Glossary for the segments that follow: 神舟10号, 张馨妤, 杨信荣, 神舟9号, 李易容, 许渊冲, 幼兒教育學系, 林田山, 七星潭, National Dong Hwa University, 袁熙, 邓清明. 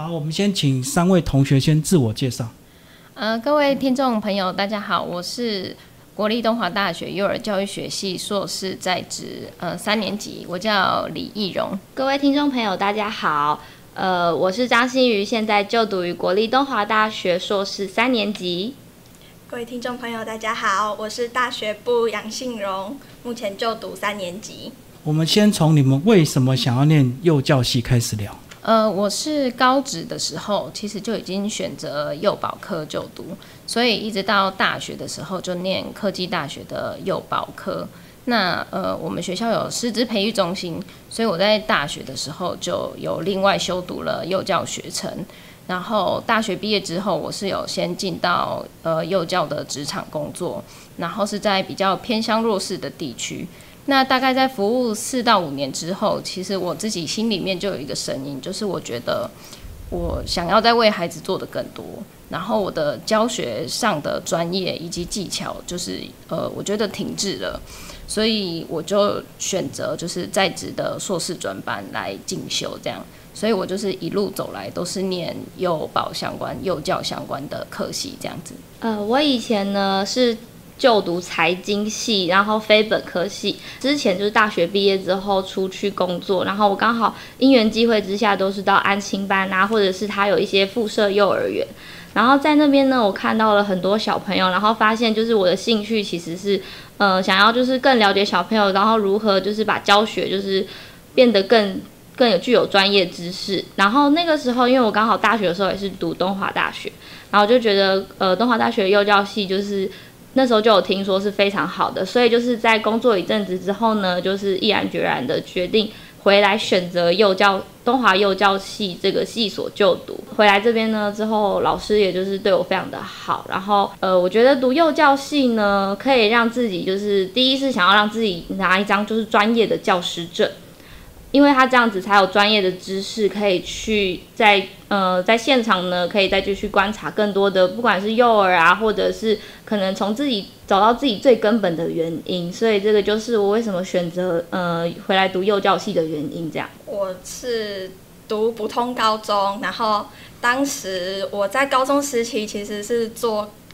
好，我们先请三位同学先自我介绍。各位听众朋友，大家好，我是国立东华大学幼儿教育学系硕士在职，3年级，我叫李易容。各位听众朋友，大家好，我是张馨妤，现在就读于国立东华大学硕士3年级。各位听众朋友，大家好，我是大学部杨信荣，目前就读3年级。我们先从你们为什么想要念幼教系开始聊。我是高职的时候，其实就已经选择幼保科就读，所以一直到大学的时候就念科技大学的幼保科。那我们学校有师资培育中心，所以我在大学的时候就有另外修读了幼教学程。然后大学毕业之后，我是有先进到幼教的职场工作，然后是在比较偏乡弱势的地区。那大概在服务4到5年之后，其实我自己心里面就有一个声音，就是我觉得我想要再为孩子做的更多，然后我的教学上的专业以及技巧，就是我觉得停滞了，所以我就选择就是在职的硕士专班来进修这样，所以我就是一路走来都是念幼保相关、幼教相关的科系这样子。我以前呢是就读财经系，然后非本科系。之前就是大学毕业之后出去工作，然后我刚好因缘际会之下都是到安亲班啊，或者是他有一些附设幼儿园。然后在那边呢，我看到了很多小朋友，然后发现就是我的兴趣其实是，想要就是更了解小朋友，然后如何就是把教学就是变得更有具有专业知识。然后那个时候，因为我刚好大学的时候也是读东华大学，然后就觉得东华大学幼教系就是。那时候就有听说是非常好的，所以就是在工作一阵子之后呢，就是毅然决然的决定回来选择东华幼教系这个系所就读。回来这边呢之后，老师也就是对我非常的好，然后我觉得读幼教系呢，可以让自己就是第一是想要让自己拿一张就是专业的教师证，因为他这样子才有专业的知识可以去在现场呢，可以再继续观察更多的，不管是幼儿啊，或者是可能从自己找到自己最根本的原因，所以这个就是我为什么选择回来读幼教系的原因。这样，我是读普通高中，然后当时我在高中时期其实是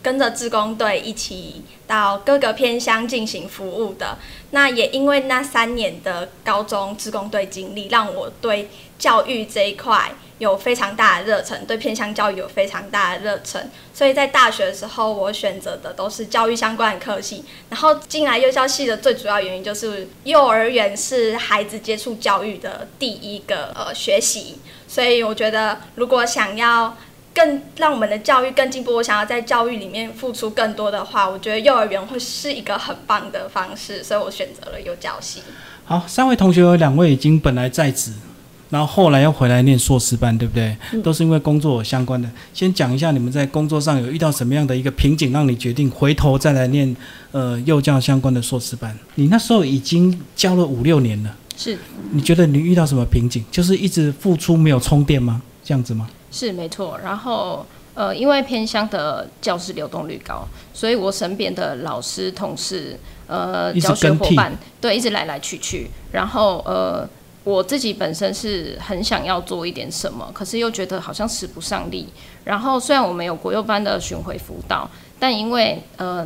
跟着志工队一起到各个偏乡进行服务的。那也因为那3年的高中志工队经历，让我对教育这一块有非常大的热忱，对偏乡教育有非常大的热忱，所以在大学的时候，我选择的都是教育相关的科系。然后进来幼教系的最主要原因就是，幼儿园是孩子接触教育的第一个学习，所以我觉得如果想要更让我们的教育更进步，我想要在教育里面付出更多的话，我觉得幼儿园会是一个很棒的方式，所以我选择了幼教系。好，三位同学有2位已经本来在职，然后后来又回来念硕士班，对不对？都是因为工作有相关的。先讲一下你们在工作上有遇到什么样的一个瓶颈，让你决定回头再来念幼教相关的硕士班。你那时候已经教了5、6年了，是？你觉得你遇到什么瓶颈？就是一直付出没有充电吗？这样子吗？是没错，然后因为偏乡的教师流动率高，所以我身边的老师、同事、教学伙伴，对，一直来来去去。然后我自己本身是很想要做一点什么，可是又觉得好像使不上力。然后虽然我们有国幼班的巡回辅导，但因为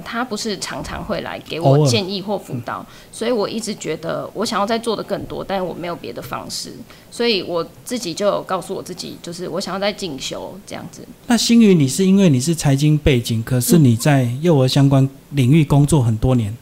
他不是常常会来给我建议或辅导，所以我一直觉得我想要再做的更多，但我没有别的方式，所以我自己就有告诉我自己，就是我想要再进修这样子。那馨妤，你是因为你是财经背景，可是你在幼儿相关领域工作很多年，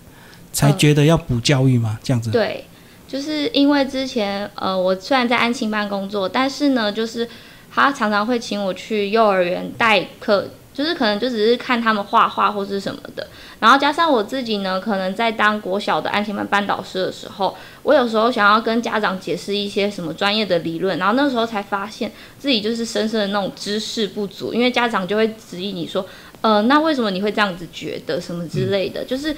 才觉得要补教育吗？这样子？对。就是因为之前我虽然在安亲班工作，但是呢，就是他常常会请我去幼儿园代课，就是可能就只是看他们画画或是什么的。然后加上我自己呢，可能在当国小的安亲班班导师的时候，我有时候想要跟家长解释一些什么专业的理论，然后那时候才发现自己就是深深的那种知识不足，因为家长就会质疑你说。那为什么你会这样子觉得什么之类的？就是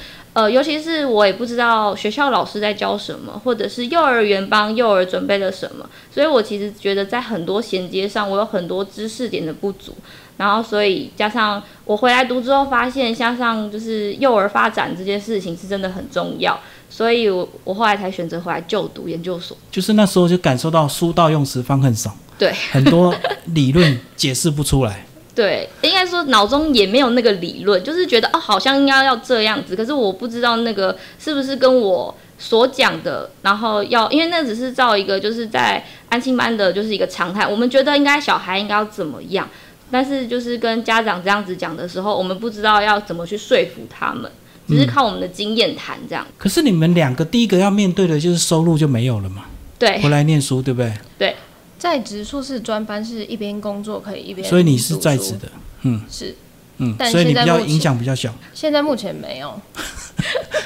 尤其是我也不知道学校老师在教什么，或者是幼儿园帮幼儿准备了什么，所以我其实觉得在很多衔接上，我有很多知识点的不足。然后所以加上我回来读之后发现，加上就是幼儿发展这件事情是真的很重要，所以我后来才选择回来就读研究所。就是那时候就感受到书到用时方恨少。对，很多理论解释不出来。对，应该说脑中也没有那个理论，就是觉得哦，好像应该要这样子，可是我不知道那个是不是跟我所讲的，然后要，因为那只是照一个就是在安亲班的就是一个常态，我们觉得应该小孩应该要怎么样，但是就是跟家长这样子讲的时候，我们不知道要怎么去说服他们，只是靠我们的经验谈这样。可是你们两个第一个要面对的就是收入就没有了嘛，对，回来念书对不对？对。在职硕士专班是一边工作可以一边，所以你是在职的，嗯，是，嗯，但所以你比较影响比较小。现在目前没有，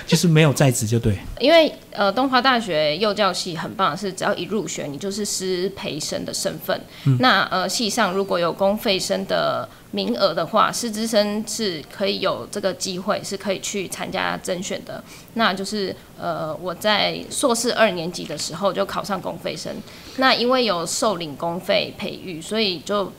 就是没有在职就对。因为东华大学幼教系很棒的是，只要一入学你就是师培生的身份，那系上如果有公费生的名额的话，师资生是可以有这个机会是可以去参加甄选的。那就是我在硕士2年级的时候就考上公费生，那因为有受领公费培育，所以就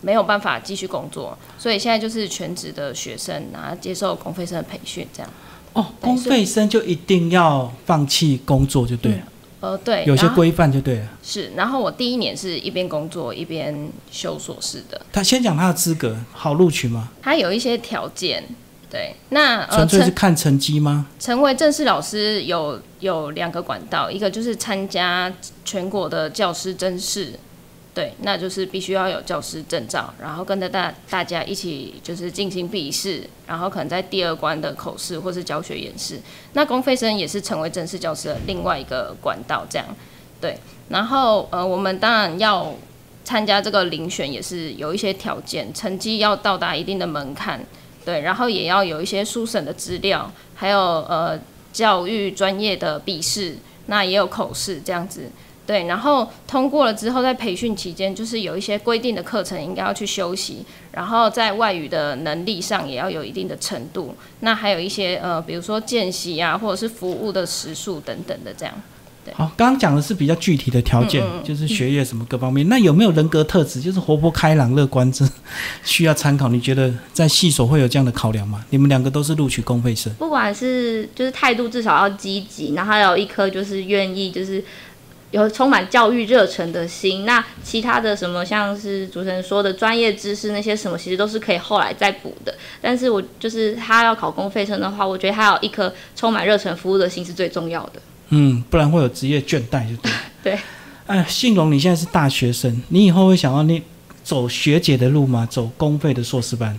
没有办法继续工作，所以现在就是全职的学生，然后接受公费生的培训这样。哦，公费生就一定要放弃工作就对了。对，有些规范就对了。是，然后我第1年是一边工作一边修硕士的。他先讲他的资格，好录取吗？他有一些条件，对，那纯粹是看成绩吗？成为正式老师有2个管道，一个就是参加全国的教师甄试，对，那就是必须要有教师证照，然后跟着大家一起就是进行笔试，然后可能在第2关的口试或是教学演示。那公费生也是成为正式教师的另外一个管道这样，对。然后我们当然要参加这个遴选也是有一些条件，成绩要到达一定的门槛，对，然后也要有一些书审的资料，还有教育专业的笔试，那也有口试这样子。对，然后通过了之后，在培训期间，就是有一些规定的课程应该要去修习，然后在外语的能力上也要有一定的程度。那还有一些比如说见习啊，或者是服务的时数等等的这样。对，好，刚刚讲的是比较具体的条件，就是学业什么各方面。那有没有人格特质，就是活泼开朗、乐观，这需要参考？你觉得在系所会有这样的考量吗？你们两个都是录取公费生，不管是就是态度至少要积极，然后还有一颗就是愿意就是。有充满教育热忱的心，那其他的什么像是主持人说的专业知识那些什么，其实都是可以后来再补的。但是我就是他要考公费生的话，我觉得他有一颗充满热忱服务的心是最重要的。嗯，不然会有职业倦怠就对。对。信荣，你现在是大学生，你以后会想要你走学姐的路吗？走公费的硕士班？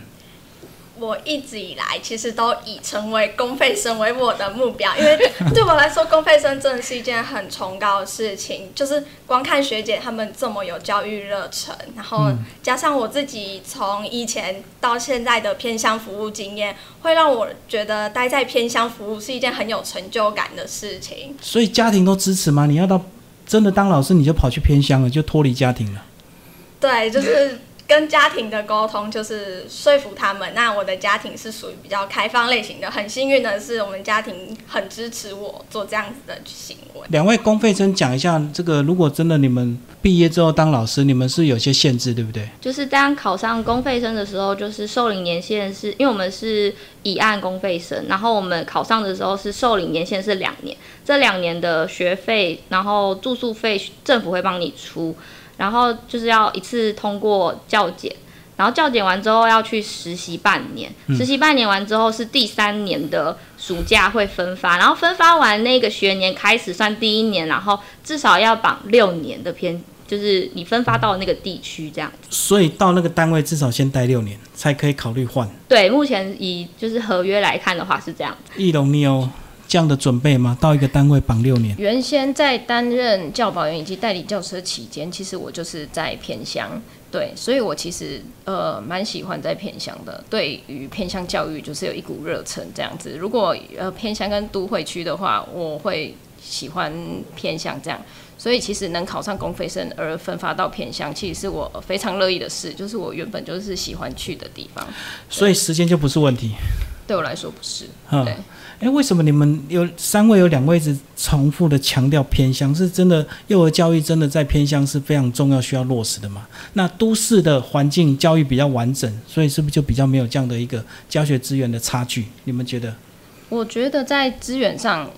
我一直以来其实都以成为公费生为我的目标，因为对我来说公费生真的是一件很崇高的事情，就是光看学姐他们这么有教育热忱，然后加上我自己从以前到现在的偏乡服务经验，会让我觉得待在偏乡服务是一件很有成就感的事情。所以家庭都支持吗？你要到真的当老师你就跑去偏乡了，就脱离家庭了？对，就是跟家庭的沟通，就是说服他们。那我的家庭是属于比较开放类型的，很幸运的是我们家庭很支持我做这样子的行为。两位公费生讲一下，这个如果真的你们毕业之后当老师，你们是有些限制对不对？就是当考上公费生的时候，就是受领年限是因为我们是以案公费生，然后我们考上的时候是受领年限是2年，这2年的学费然后住宿费政府会帮你出，然后就是要一次通过教检，然后教检完之后要去实习半年，实习半年完之后是第3年的暑假会分发，然后分发完那个学年开始算第1年，然后至少要绑6年的偏，就是你分发到那个地区这样子。所以到那个单位至少先待6年才可以考虑换。对，目前以就是合约来看的话是这样。义隆，你有这样的准备吗？到一个单位绑6年。原先在担任教保员以及代理教师期间，其实我就是在偏乡，对，所以我其实蛮喜欢在偏乡的，对于偏乡教育就是有一股热忱这样子。如果偏乡跟都会区的话，我会喜欢偏乡这样，所以其实能考上公费生而分发到偏乡，其实是我非常乐意的事，就是我原本就是喜欢去的地方，所以时间就不是问题。对我来说不是。对。为什么你们有3位有2位一直重复的强调偏乡？是真的幼儿教育真的在偏乡是非常重要需要落实的吗？那都市的环境教育比较完整，所以是不是就比较没有这样的一个教学资源的差距？你们觉得？我觉得在资源上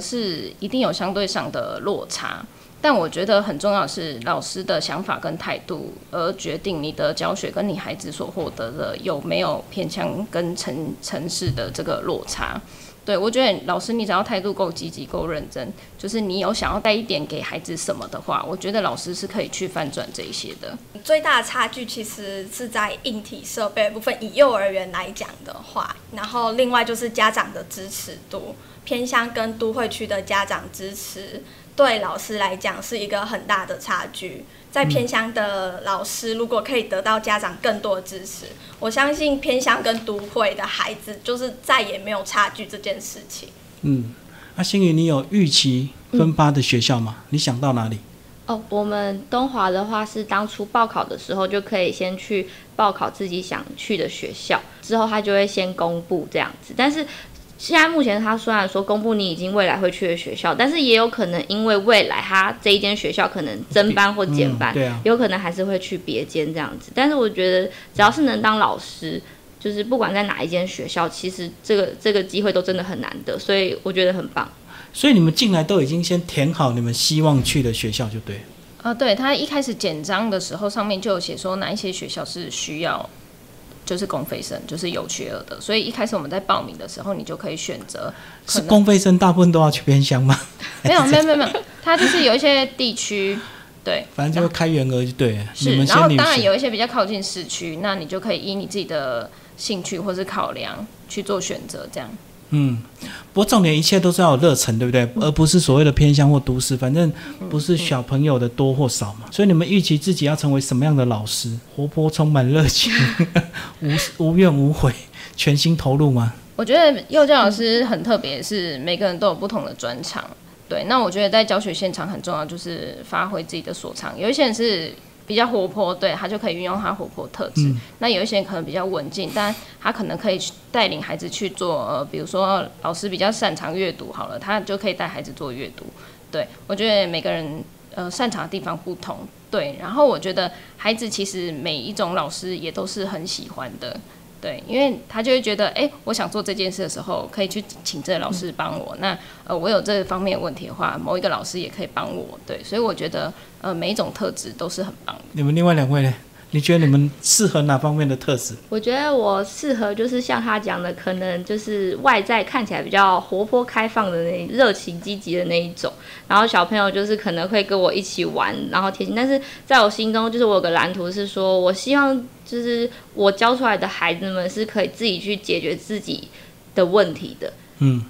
是一定有相对上的落差，但我觉得很重要的是老师的想法跟态度，而决定你的教学跟你孩子所获得的有没有偏向跟城市的这个落差。对，我觉得老师你只要态度够积极够认真，就是你有想要带一点给孩子什么的话，我觉得老师是可以去翻转这一些的。最大的差距其实是在硬体设备部分，以幼儿园来讲的话，然后另外就是家长的支持度，偏乡跟都会区的家长支持对老师来讲是一个很大的差距。在偏乡的老师如果可以得到家长更多的支持，我相信偏乡跟都会的孩子就是再也没有差距这件事情。嗯，那星云，你有预期分发的学校吗？你想到哪里？哦，我们东华的话是当初报考的时候就可以先去报考自己想去的学校，之后他就会先公布这样子。但是现在目前他虽然说公布你已经未来会去的学校，但是也有可能因为未来他这一间学校可能增班或减班，有可能还是会去别间这样子。但是我觉得只要是能当老师，就是不管在哪一间学校，其实这个机会都真的很难得，所以我觉得很棒。所以你们进来都已经先填好你们希望去的学校就对了。对，他一开始简章的时候上面就有写说哪一些学校是需要就是公费生，就是有缺额的，所以一开始我们在报名的时候，你就可以选择。是公费生大部分都要去偏乡吗？没有，它就是有一些地区，对，反正就开源额就对了。是，你们然后当然有一些比较靠近市区，那你就可以依你自己的兴趣或是考量去做选择，这样。嗯，不过重点一切都是要有热忱，对不对？而不是所谓的偏乡或都市，反正不是小朋友的多或少嘛。所以你们预期自己要成为什么样的老师？活泼、充满热情，无怨无悔，全心投入吗？我觉得幼教老师很特别，是每个人都有不同的专长。对，那我觉得在教学现场很重要，就是发挥自己的所长。有一些人是比较活泼，对，他就可以运用他活泼特质。那有一些人可能比较文静，但他可能可以带领孩子去做，比如说老师比较擅长阅读好了，他就可以带孩子做阅读。对，我觉得每个人擅长的地方不同，对。然后我觉得孩子其实每一种老师也都是很喜欢的，对，因为他就会觉得，我想做这件事的时候，可以去请这个老师帮我。那我有这方面的问题的话，某一个老师也可以帮我，对。所以我觉得，每一种特质都是很棒的。你们另外两位呢？你觉得你们适合哪方面的特质？我觉得我适合就是像他讲的，可能就是外在看起来比较活泼开放的那热情积极的那一种，然后小朋友就是可能会跟我一起玩，然后贴心。但是在我心中，就是我有个蓝图是说，我希望就是我教出来的孩子们是可以自己去解决自己的问题的。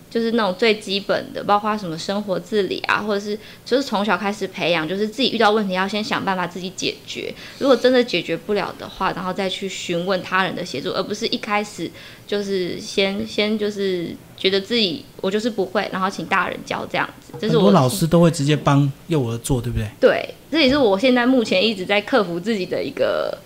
就是那种最基本的，包括什么生活自理啊，或者是就是从小开始培养，就是自己遇到问题要先想办法自己解决，如果真的解决不了的话，然后再去询问他人的协助，而不是一开始就是先就是觉得自己我就是不会，然后请大人教这样子。这是我很多老师都会直接帮幼儿做，对不对？对，这也是我现在目前一直在克服自己的一个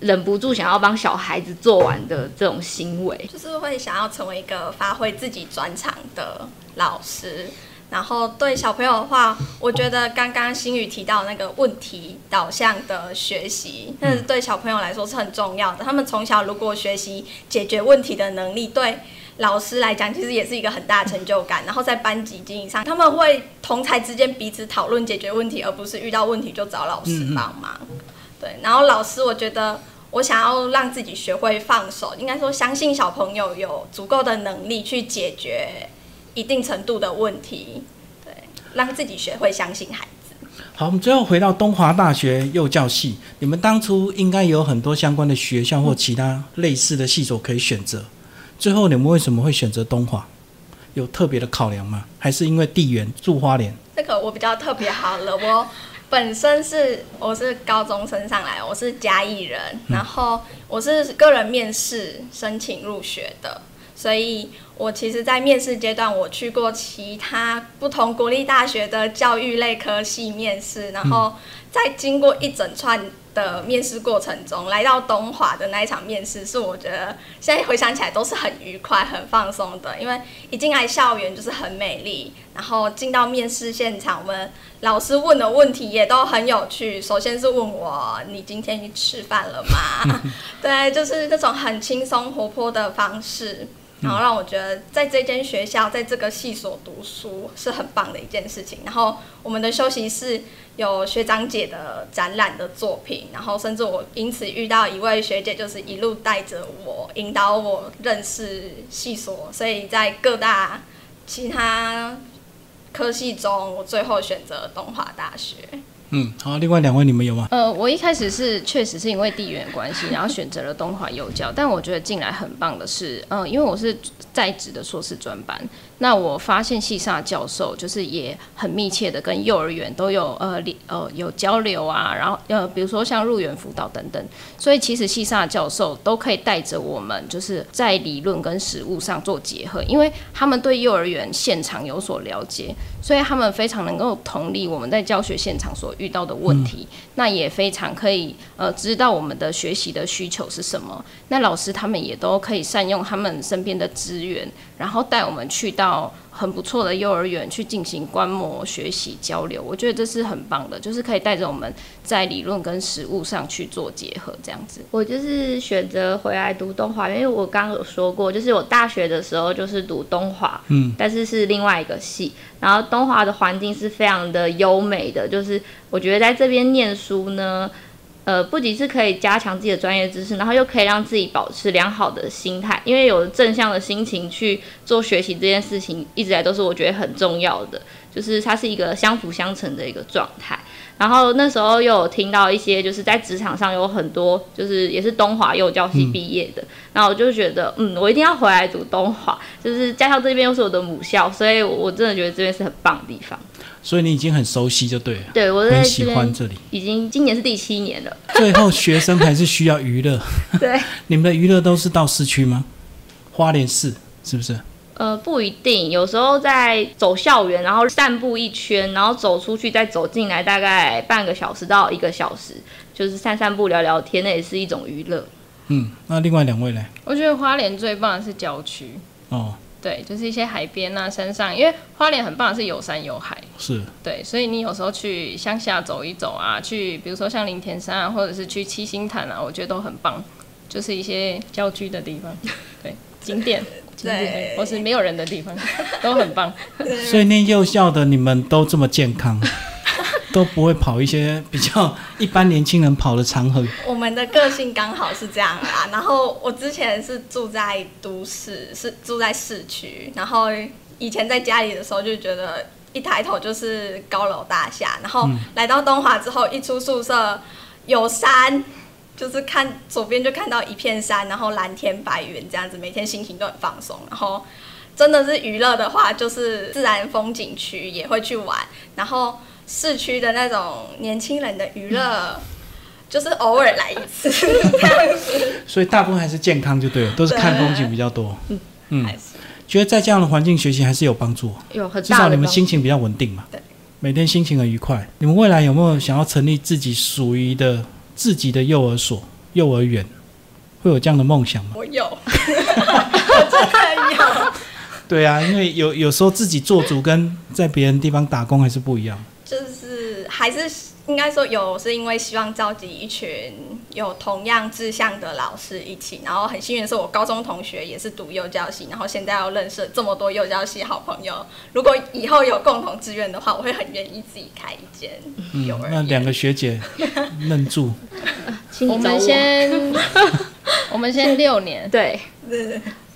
忍不住想要帮小孩子做完的这种行为，就是会想要成为一个发挥自己专长的老师。然后对小朋友的话，我觉得刚刚星宇提到那个问题导向的学习，但是对小朋友来说是很重要的。他们从小如果学习解决问题的能力，对老师来讲其实也是一个很大的成就感。然后在班级经营上，他们会同侪之间彼此讨论解决问题，而不是遇到问题就找老师帮忙。对，然后老师我觉得我想要让自己学会放手，应该说相信小朋友有足够的能力去解决一定程度的问题，对，让自己学会相信孩子。好，我们最后回到东华大学幼教系，你们当初应该有很多相关的学校或其他类似的系所可以选择，最后你们为什么会选择东华？有特别的考量吗？还是因为地缘住花莲？这个我比较特别好了，我本身是高中升上来，我是嘉义人，然后我是个人面试申请入学的，所以我其实在面试阶段我去过其他不同国立大学的教育类科系面试，然后在经过一整串的面试过程中，来到东华的那一场面试是我觉得现在回想起来都是很愉快很放松的，因为一进来校园就是很美丽，然后进到面试现场，我们老师问的问题也都很有趣。首先是问我你今天吃饭了吗？对，就是这种很轻松活泼的方式。然后让我觉得在这间学校，在这个系所读书是很棒的一件事情。然后我们的休息室有学长姐的展览的作品，然后甚至我因此遇到一位学姐，就是一路带着我，引导我认识系所，所以在各大其他科系中，我最后选择东华大学。嗯，好，另外两位你们有吗？我一开始是确实是因为地缘关系，然后选择了东华幼教，但我觉得进来很棒的是，因为我是在职的硕士专班，那我发现系上的教授就是也很密切的跟幼儿园都有有交流啊，然后比如说像入园辅导等等，所以其实系上的教授都可以带着我们就是在理论跟实务上做结合，因为他们对幼儿园现场有所了解，所以他们非常能够同理我们在教学现场所遇到的问题，那也非常可以知道我们的学习的需求是什么。那老师他们也都可以善用他们身边的资源，然后带我们去到很不错的幼儿园去进行观摩、学习、交流。我觉得这是很棒的，就是可以带着我们在理论跟实务上去做结合，这样子。我就是选择回来读东华，因为我刚刚有说过，就是我大学的时候就是读东华，但是是另外一个系。然后东华的环境是非常的优美的，就是我觉得在这边念书呢，不仅是可以加强自己的专业知识，然后又可以让自己保持良好的心态，因为有正向的心情去做学习这件事情，一直来都是我觉得很重要的，就是它是一个相辅相成的一个状态。然后那时候又有听到一些就是在职场上有很多就是也是东华幼教系毕业的，然后我就觉得我一定要回来读东华，就是驾校这边又是我的母校，所以我真的觉得这边是很棒的地方。所以你已经很熟悉就对了。对，我在很喜欢这里，已经今年是第7年了。最后学生还是需要娱乐。对，你们的娱乐都是到市区吗？花莲市是不是？不一定，有时候在走校园，然后散步一圈，然后走出去再走进来，大概半个小时到1个小时，就是散步聊聊天，那也是一种娱乐。那另外两位呢？我觉得花莲最棒的是郊区。哦，对，就是一些海边啊、山上，因为花莲很棒的是有山有海，是对，所以你有时候去乡下走一走啊，去比如说像林田山啊，或者是去七星潭啊，我觉得都很棒，就是一些郊区的地方，对，景点或是没有人的地方都很棒。所以念幼校的你们都这么健康，都不会跑一些比较一般年轻人跑的长河。我们的个性刚好是这样啦。然后我之前是住在都市，是住在市区，然后以前在家里的时候就觉得一抬头就是高楼大厦，然后来到东华之后，一出宿舍有山，就是看左边就看到一片山，然后蓝天白云这样子，每天心情都很放松。然后真的是娱乐的话，就是自然风景区也会去玩，然后市区的那种年轻人的娱乐，就是偶尔来一次这样子。所以大部分还是健康就对了，都是看风景比较多。觉得在这样的环境学习还是有帮助，有很大的帮助，至少你们心情比较稳定嘛。对，每天心情很愉快。你们未来有没有想要成立自己属于的自己的幼儿所、幼儿园？会有这样的梦想吗？我有，我真的有。对啊，因为有时候自己做主跟在别人地方打工还是不一样。就是还是应该说有，是因为希望召集一群有同样志向的老师一起，然后很幸运的是我高中同学也是读幼教系，然后现在要认识这么多幼教系好朋友，如果以后有共同志愿的话，我会很愿意自己开一间幼儿园。那两个学姐愣住。我们先6年。对，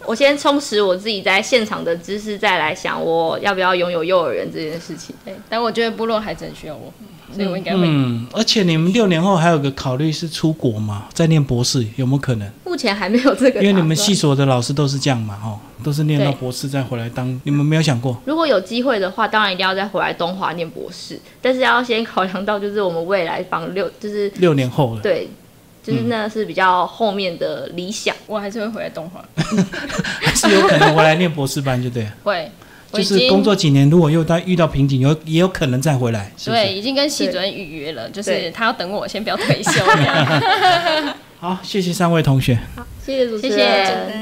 我先充实我自己在现场的知识，再来想我要不要拥有幼儿园这件事情。对，但我觉得部落还真需要我，所以我应该会。而且你们6年后还有个考虑是出国嘛，再念博士有没有可能？目前还没有这个，因为你们系所的老师都是这样嘛，都是念到博士再回来当。你们没有想过？如果有机会的话，当然一定要再回来东华念博士，但是要先考量到就是我们未来就是6年后了。对。就是那是比较后面的理想，我还是会回来东华。还是有可能回来念博士班就对了。会，就是工作几年，如果又遇到瓶颈，也有可能再回来。是不是？对，已经跟系主任预约了，就是他要等我先不要退休。好，谢谢3位同学。好，谢谢主持人。谢谢。